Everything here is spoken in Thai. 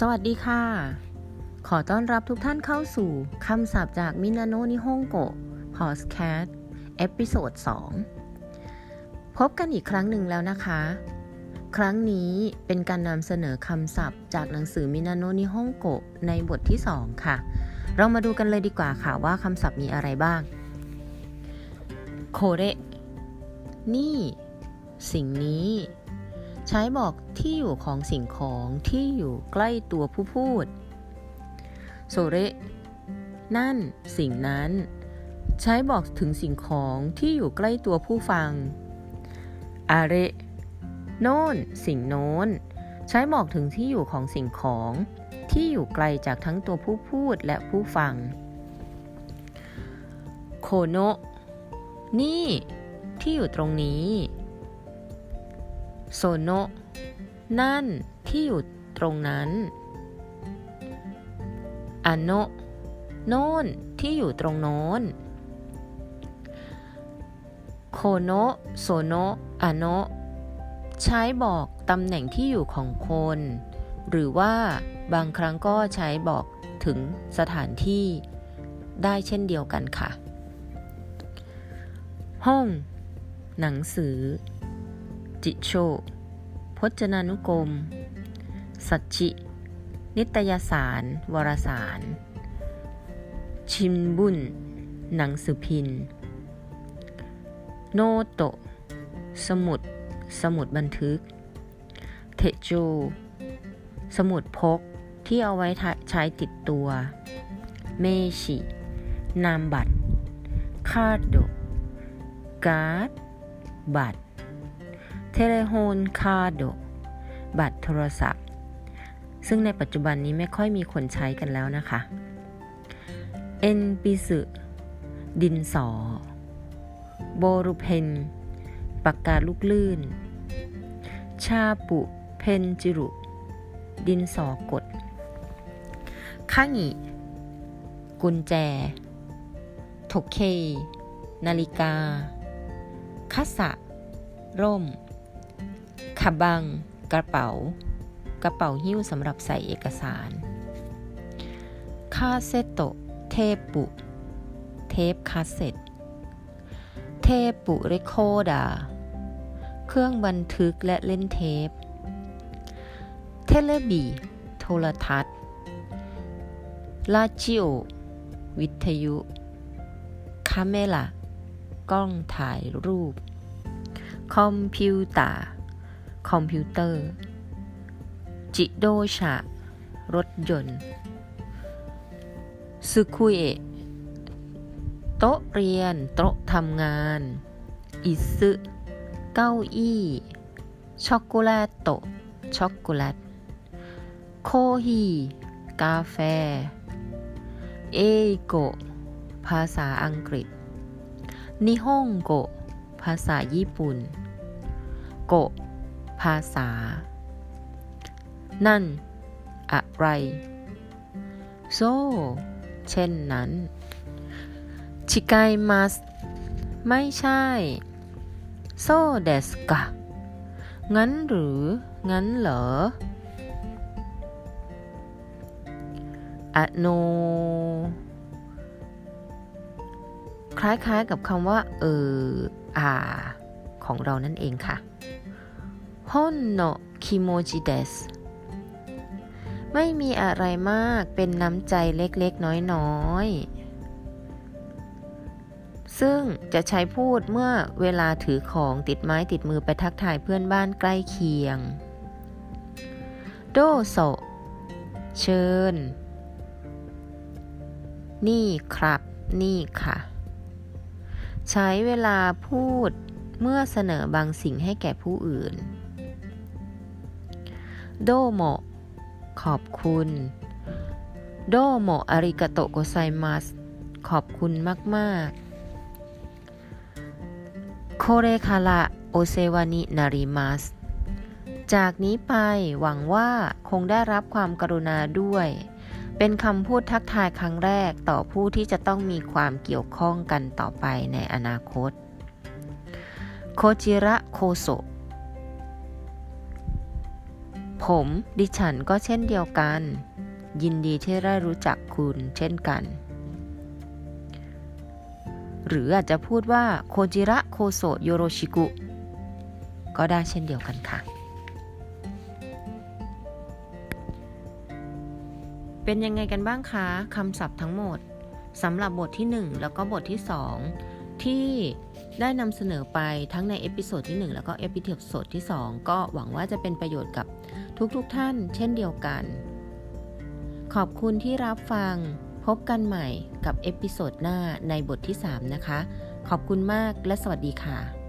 สวัสดีค่ะขอต้อนรับทุกท่านเข้าสู่คำศัพท์จากมินาโนะนิฮงโกะพอดแคสต์เอพิโซด 2พบกันอีกครั้งหนึ่งแล้วนะคะครั้งนี้เป็นการนำเสนอคำศัพท์จากหนังสือมินาโนะนิฮงโกะในบทที่ 2ค่ะเรามาดูกันเลยดีกว่าค่ะว่าคำศัพท์มีอะไรบ้างโคเรนี่สิ่งนี้ใช้บอกที่อยู่ของสิ่งของที่อยู่ใกล้ตัวผู้พูดโซเรนั่นสิ่งนั้นใช้บอกถึงสิ่งของที่อยู่ใกล้ตัวผู้ฟังอาเรโน่นสิ่งโน้นใช้บอกถึงที่อยู่ของสิ่งของที่อยู่ไกลจากทั้งตัวผู้พูดและผู้ฟังโคโนะนี่ที่อยู่ตรงนี้โซโนะนั่นที่อยู่ตรงนั้นอันโนะโน่นที่อยู่ตรงโน้นโคโนะโซโนะอันโนะใช้บอกตำแหน่งที่อยู่ของคนหรือว่าบางครั้งก็ใช้บอกถึงสถานที่ได้เช่นเดียวกันค่ะห้องหนังสือจิโชพจนานุกรมสัจฉินิตยสารวารสารชินบุนหนังสือพิมพ์โนโตะสมุดบันทึกเทโจสมุดพกที่เอาไว้ใช้ติดตัวเมชินามบัตรคาร์ดการ์ดบัตรเทเลโฮนคาร์ดบัตรโทรศัพท์ซึ่งในปัจจุบันนี้ไม่ค่อยมีคนใช้กันแล้วนะคะเอ็นปิสึดินสอโบรุเพนปากกาลูกลื่นชาปุเพนจิรุดินสอกดข้างิกุญแจโทเคนาฬิกาคัสสะร่มขบังกระเป๋าหิ้วสำหรับใส่เอกสารคาเซโตเทปุเทปคาสเซ็ตเทปุเรโคดาเครื่องบันทึกและเล่นเทปเทเลบีโทรทัศน์ลาจิโอวิทยุคาเมล่ากล้องถ่ายรูปคอมพิวเตอร์จิโดชะรถยนต์ซึคุเอะโต๊ะเรียนโต๊ะทำงานอิซึเก้าอี้ช็อกโกแลตโตช็อกโกแลตโคฮีกาแฟเอโกะภาษาอังกฤษนิฮงโกะภาษาญี่ปุ่นโกะภาษานั่นอะไรโซเช่นนั้นชิไกมัสไม่ใช่โซเดสกะงั้นหรืองั้นเหรออะโนคล้ายๆกับคำว่าของเรานั่นเองค่ะฮอนโนคิโมจิเดสไม่มีอะไรมากเป็นน้ำใจเล็กๆน้อยๆซึ่งจะใช้พูดเมื่อเวลาถือของติดไม้ติดมือไปทักทายเพื่อนบ้านใกล้เคียงโดโซเชิญนี่ครับนี่ค่ะใช้เวลาพูดเมื่อเสนอบางสิ่งให้แก่ผู้อื่นโดโมขอบคุณโดโมอาริกาโตโกไซมัสขอบคุณมากๆโคเรคาระโอเซวานินาริมัสจากนี้ไปหวังว่าคงได้รับความกรุณาด้วยเป็นคำพูดทักทายครั้งแรกต่อผู้ที่จะต้องมีความเกี่ยวข้องกันต่อไปในอนาคตโคจิระโคโซ ผมดิฉันก็เช่นเดียวกันยินดีที่ได้รู้จักคุณเช่นกันหรืออาจจะพูดว่าโคจิระโคโซโยโรชิกุก็ได้เช่นเดียวกันค่ะเป็นยังไงกันบ้างคะคำศัพท์ทั้งหมดสำหรับบทที่1แล้วก็บทที่2ที่ได้นำเสนอไปทั้งในเอพิโซดที่1แล้วก็เอพิโซดที่2ก็หวังว่าจะเป็นประโยชน์กับทุกท่านเช่นเดียวกันขอบคุณที่รับฟังพบกันใหม่กับเอพิโซดหน้าในบทที่3นะคะขอบคุณมากและสวัสดีค่ะ